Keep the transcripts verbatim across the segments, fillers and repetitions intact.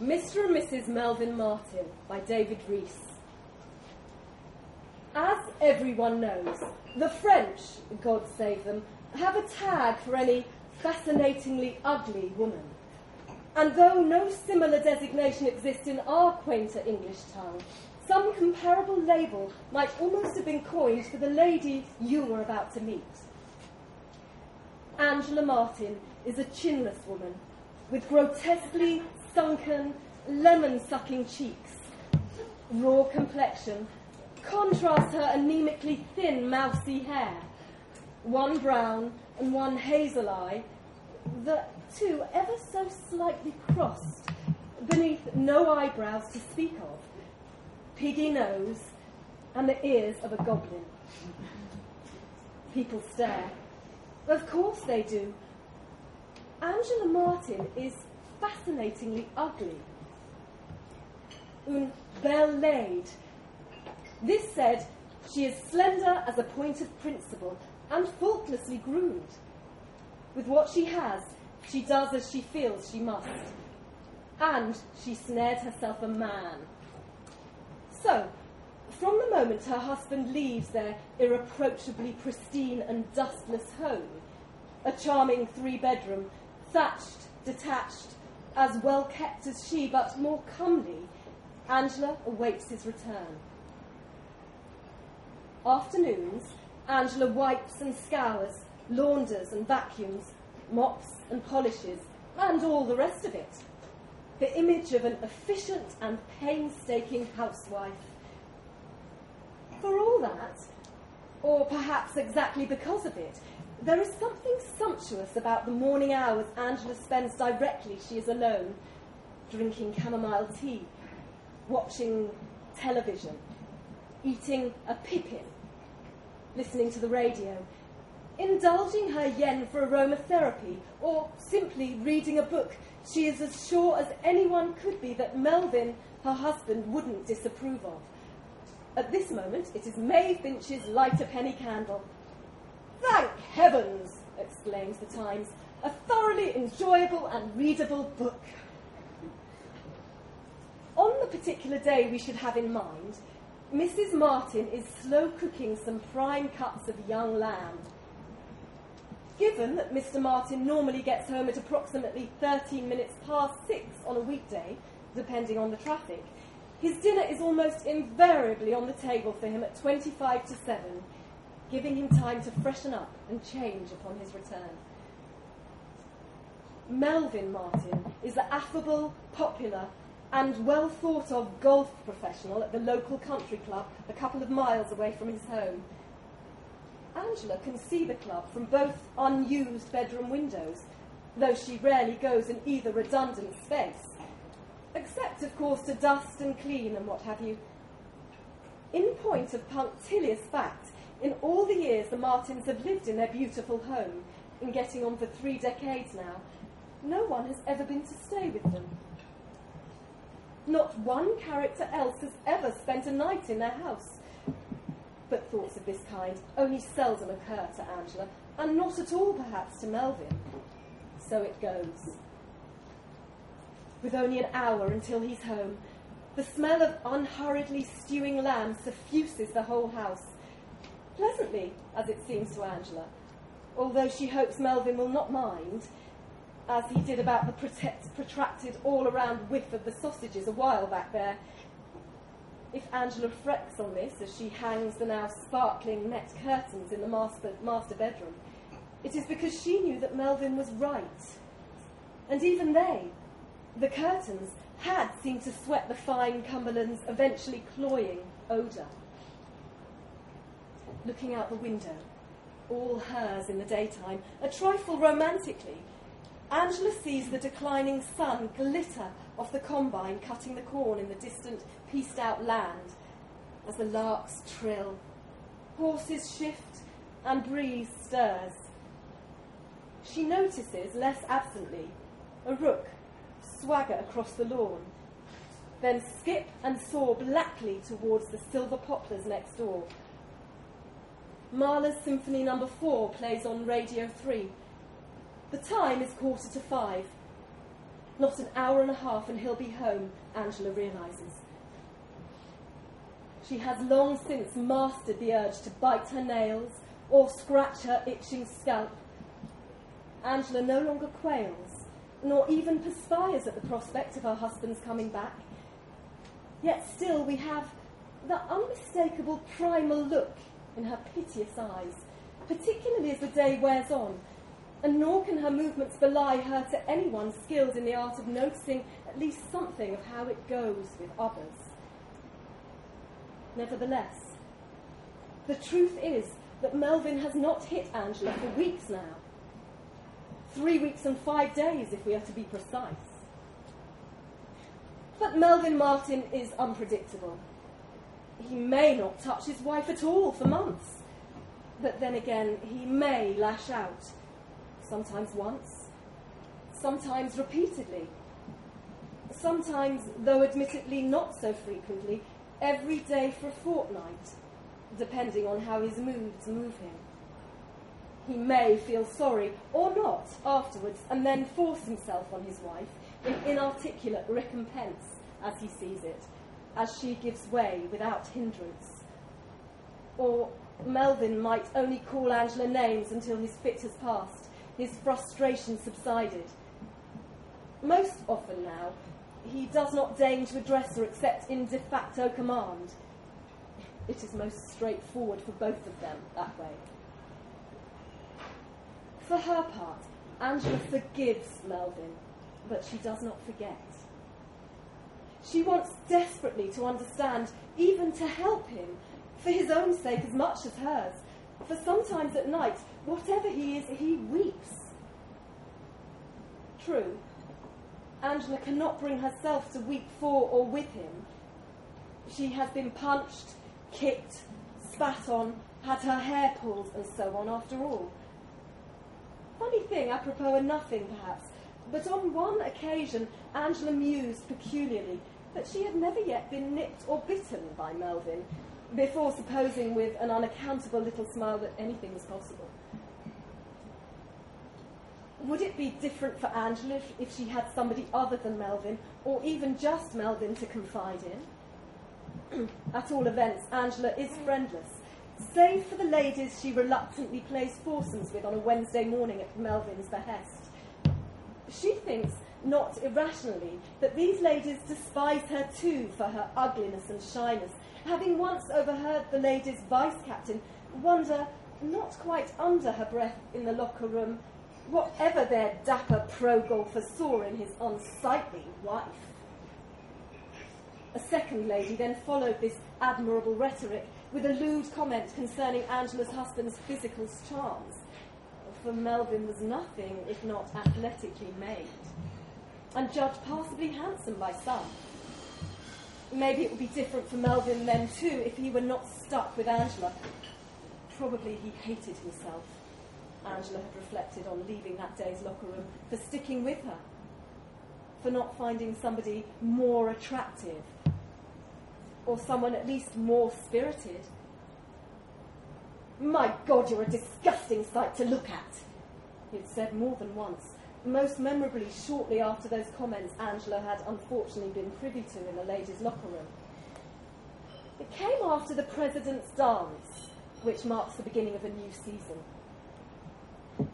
Mister and Missus Melvin Martin by David Rees. As everyone knows, the French, God save them, have a tag for any fascinatingly ugly woman. And though no similar designation exists in our quainter English tongue, some comparable label might almost have been coined for the lady you were about to meet. Angela Martin is a chinless woman with grotesquely sunken, lemon-sucking cheeks, raw complexion. Contrast her anemically thin, mousy hair, one brown and one hazel eye, the two ever so slightly crossed, beneath no eyebrows to speak of, piggy nose, and the ears of a goblin. People stare. Of course they do. Angela Martin is fascinatingly ugly. Une belle laide. This said, she is slender as a point of principle and faultlessly groomed. With what she has, she does as she feels she must. And she snared herself a man. So, from the moment her husband leaves their irreproachably pristine and dustless home, a charming three-bedroom, thatched, detached, as well-kept as she, but more comely, Angela awaits his return. Afternoons, Angela wipes and scours, launders and vacuums, mops and polishes, and all the rest of it. The image of an efficient and painstaking housewife. For all that, or perhaps exactly because of it, there is something sumptuous about the morning hours Angela spends directly she is alone, drinking chamomile tea, watching television, eating a pippin, listening to the radio, indulging her yen for aromatherapy, or simply reading a book. She is as sure as anyone could be that Melvin, her husband, wouldn't disapprove of. At this moment, it is May Finch's Light a Penny Candle. Thank heavens, exclaims the Times, a thoroughly enjoyable and readable book. On the particular day we should have in mind, Missus Martin is slow cooking some prime cuts of young lamb. Given that Mister Martin normally gets home at approximately thirteen minutes past six on a weekday, depending on the traffic, his dinner is almost invariably on the table for him at twenty-five to seven, giving him time to freshen up and change upon his return. Melvin Martin is the affable, popular, and well-thought-of golf professional at the local country club a couple of miles away from his home. Angela can see the club from both unused bedroom windows, though she rarely goes in either redundant space, except, of course, to dust and clean and what have you. In point of punctilious fact, in all the years the Martins have lived in their beautiful home, and getting on for three decades now, no one has ever been to stay with them. Not one character else has ever spent a night in their house. But thoughts of this kind only seldom occur to Angela, and not at all, perhaps, to Melvin. So it goes. With only an hour until he's home, the smell of unhurriedly stewing lamb suffuses the whole house, pleasantly, as it seems to Angela, although she hopes Melvin will not mind, as he did about the protect, protracted all-around whiff of the sausages a while back there. If Angela frets on this as she hangs the now sparkling net curtains in the master, master bedroom, it is because she knew that Melvin was right. And even they, the curtains, had seemed to sweat the fine Cumberland's eventually cloying odour. Looking out the window, all hers in the daytime, a trifle romantically, Angela sees the declining sun glitter off the combine cutting the corn in the distant, pieced-out land, as the larks trill, horses shift, and breeze stirs. She notices, less absently, a rook swagger across the lawn, then skip and soar blackly towards the silver poplars next door. Mahler's Symphony Number four plays on Radio three. The time is quarter to five. Not an hour and a half and he'll be home, Angela realises. She has long since mastered the urge to bite her nails or scratch her itching scalp. Angela no longer quails, nor even perspires at the prospect of her husband's coming back. Yet still we have the unmistakable primal look in her piteous eyes, particularly as the day wears on, and nor can her movements belie her to anyone skilled in the art of noticing at least something of how it goes with others. Nevertheless, the truth is that Melvin has not hit Angela for weeks now. Three weeks and five days, if we are to be precise. But Melvin Martin is unpredictable. He may not touch his wife at all for months, but then again, he may lash out. Sometimes once, sometimes repeatedly, sometimes, though admittedly not so frequently, every day for a fortnight, depending on how his moods move him. He may feel sorry, or not, afterwards, and then force himself on his wife in inarticulate recompense, as he sees it, as she gives way without hindrance. Or Melvin might only call Angela names until his fit has passed, his frustration subsided. Most often now, he does not deign to address her except in de facto command. It is most straightforward for both of them that way. For her part, Angela forgives Melvin, but she does not forget. She wants desperately to understand, even to help him, for his own sake as much as hers, for sometimes at night, whatever he is, he weeps. True, Angela cannot bring herself to weep for or with him. She has been punched, kicked, spat on, had her hair pulled, and so on after all. Funny thing, apropos of nothing perhaps, but on one occasion Angela mused peculiarly that she had never yet been nipped or bitten by Melvin, before supposing with an unaccountable little smile that anything was possible. Would it be different for Angela if, if she had somebody other than Melvin, or even just Melvin, to confide in? At all events, Angela is friendless, save for the ladies she reluctantly plays foursomes with on a Wednesday morning at Melvin's behest. She thinks, not irrationally, that these ladies despise her too for her ugliness and shyness, having once overheard the lady's vice-captain wonder, not quite under her breath in the locker room, whatever their dapper pro-golfer saw in his unsightly wife. A second lady then followed this admirable rhetoric with a lewd comment concerning Angela's husband's physical charms, for Melvin was nothing if not athletically made, and judged passably handsome by some. Maybe it would be different for Melvin then too if he were not stuck with Angela. Probably he hated himself, Angela had reflected on leaving that day's locker room, for sticking with her, for not finding somebody more attractive, or someone at least more spirited. "My God, you're a disgusting sight to look at," he had said more than once, most memorably shortly after those comments Angela had unfortunately been privy to in the ladies' locker room. It came after the President's dance, which marks the beginning of a new season.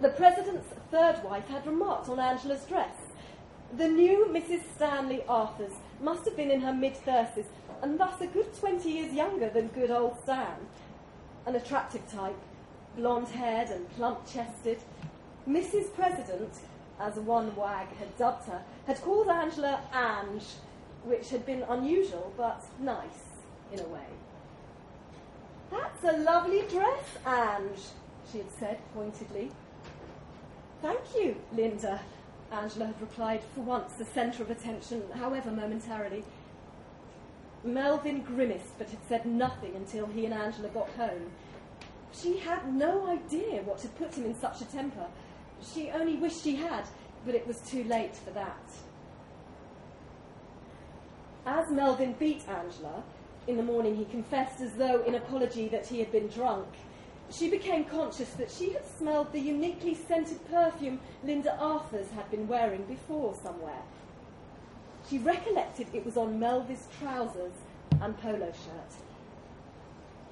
The President's third wife had remarked on Angela's dress. The new Missus Stanley Arthur must have been in her mid-thirties, and thus a good twenty years younger than good old Stan. An attractive type, blonde-haired and plump-chested, Missus President, as one wag had dubbed her, had called Angela Ange, which had been unusual but nice, in a way. "That's a lovely dress, Ange," she had said pointedly. "Thank you, Linda," Angela had replied, for once the centre of attention, however momentarily. Melvin grimaced but had said nothing until he and Angela got home. She had no idea what had put him in such a temper. She only wished she had, but it was too late for that. As Melvin beat Angela, in the morning he confessed as though in apology that he had been drunk, she became conscious that she had smelled the uniquely scented perfume Linda Arthur's had been wearing before somewhere, She recollected it was on Melville's trousers and polo shirt.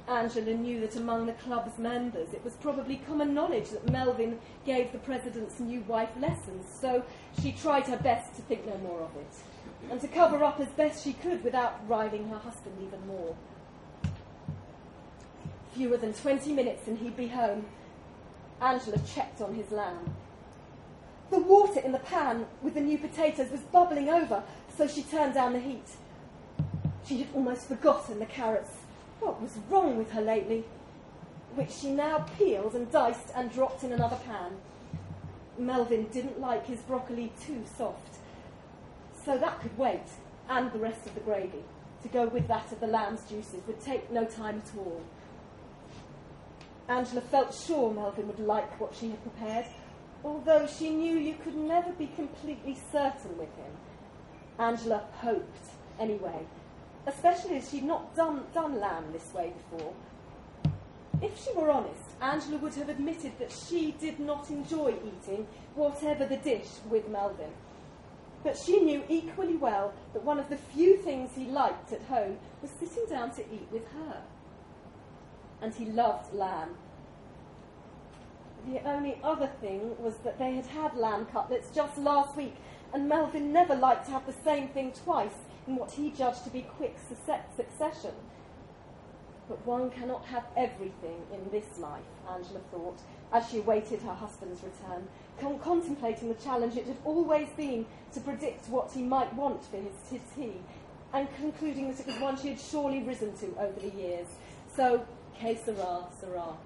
Angela knew that among the club's members it was probably common knowledge that Melville gave the president's new wife lessons, so she tried her best to think no more of it, and to cover up as best she could without riling her husband even more. Fewer than twenty minutes and he'd be home. Angela checked on his lamb. The water in the pan with the new potatoes was bubbling over, so she turned down the heat. She had almost forgotten the carrots. What was wrong with her lately? Which she now peeled and diced and dropped in another pan. Melville didn't like his broccoli too soft, so that could wait, and the rest of the gravy, to go with that of the lamb's juices, would take no time at all. Angela felt sure Melville would like what she had prepared, although she knew you could never be completely certain with him. Angela hoped, anyway, especially as she'd not done, done lamb this way before. If she were honest, Angela would have admitted that she did not enjoy eating, whatever the dish, with Melville. But she knew equally well that one of the few things he liked at home was sitting down to eat with her. And he loved lamb. The only other thing was that they had had lamb cutlets just last week, and Melvin never liked to have the same thing twice in what he judged to be quick succession. But one cannot have everything in this life, Angela thought, as she awaited her husband's return, con contemplating the challenge it had always been to predict what he might want for his, his tea, and concluding that it was one she had surely risen to over the years. So, que sera, sera.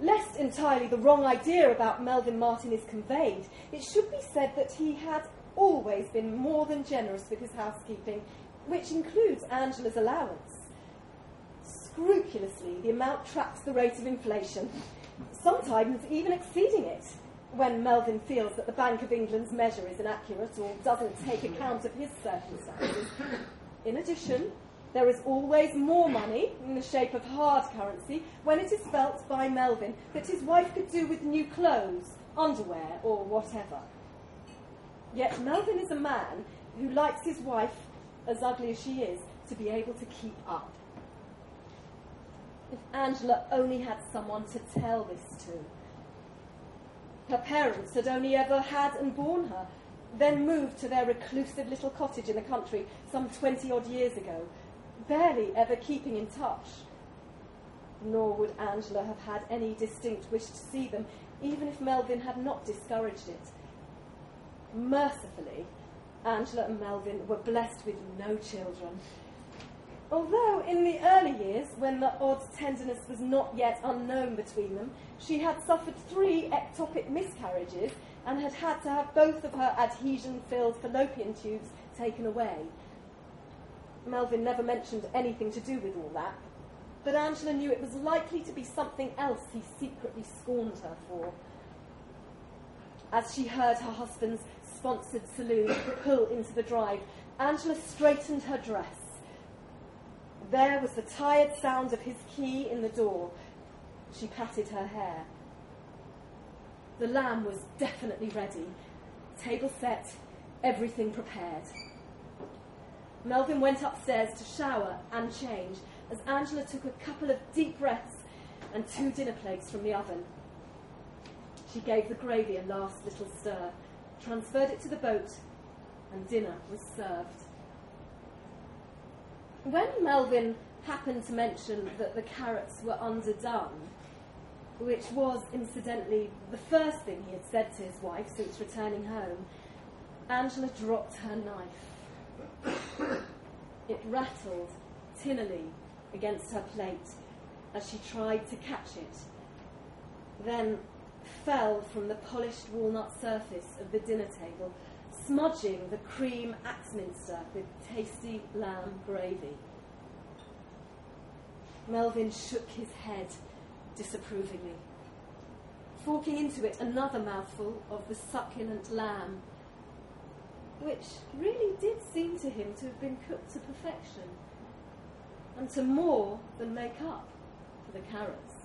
Lest entirely the wrong idea about Melvin Martin is conveyed, it should be said that he had always been more than generous with his housekeeping, which includes Angela's allowance. Scrupulously, the amount tracks the rate of inflation, sometimes even exceeding it, when Melvin feels that the Bank of England's measure is inaccurate or doesn't take account of his circumstances. In addition, there is always more money in the shape of hard currency when it is felt by Melvin that his wife could do with new clothes, underwear, or whatever. Yet Melvin is a man who likes his wife, as ugly as she is, to be able to keep up. If Angela only had someone to tell this to. Her parents had only ever had and borne her, then moved to their reclusive little cottage in the country some twenty-odd years ago, barely ever keeping in touch. Nor would Angela have had any distinct wish to see them, even if Melvin had not discouraged it. Mercifully, Angela and Melvin were blessed with no children. Although in the early years, when the odd tenderness was not yet unknown between them, she had suffered three ectopic miscarriages and had had to have both of her adhesion-filled fallopian tubes taken away. Melvin never mentioned anything to do with all that, but Angela knew it was likely to be something else he secretly scorned her for. As she heard her husband's sponsored saloon pull into the drive, Angela straightened her dress. There was the tired sound of his key in the door. She patted her hair. The lamb was definitely ready. Table set, everything prepared. Melvin went upstairs to shower and change as Angela took a couple of deep breaths and two dinner plates from the oven. She gave the gravy a last little stir, transferred it to the boat, and dinner was served. When Melvin happened to mention that the carrots were underdone, which was, incidentally, the first thing he had said to his wife since returning home, Angela dropped her knife. It rattled tinnily against her plate as she tried to catch it, then fell from the polished walnut surface of the dinner table, smudging the cream Axminster with tasty lamb gravy. Melvin shook his head disapprovingly, forking into it another mouthful of the succulent lamb, which really did seem to him to have been cooked to perfection, and to more than make up for the carrots.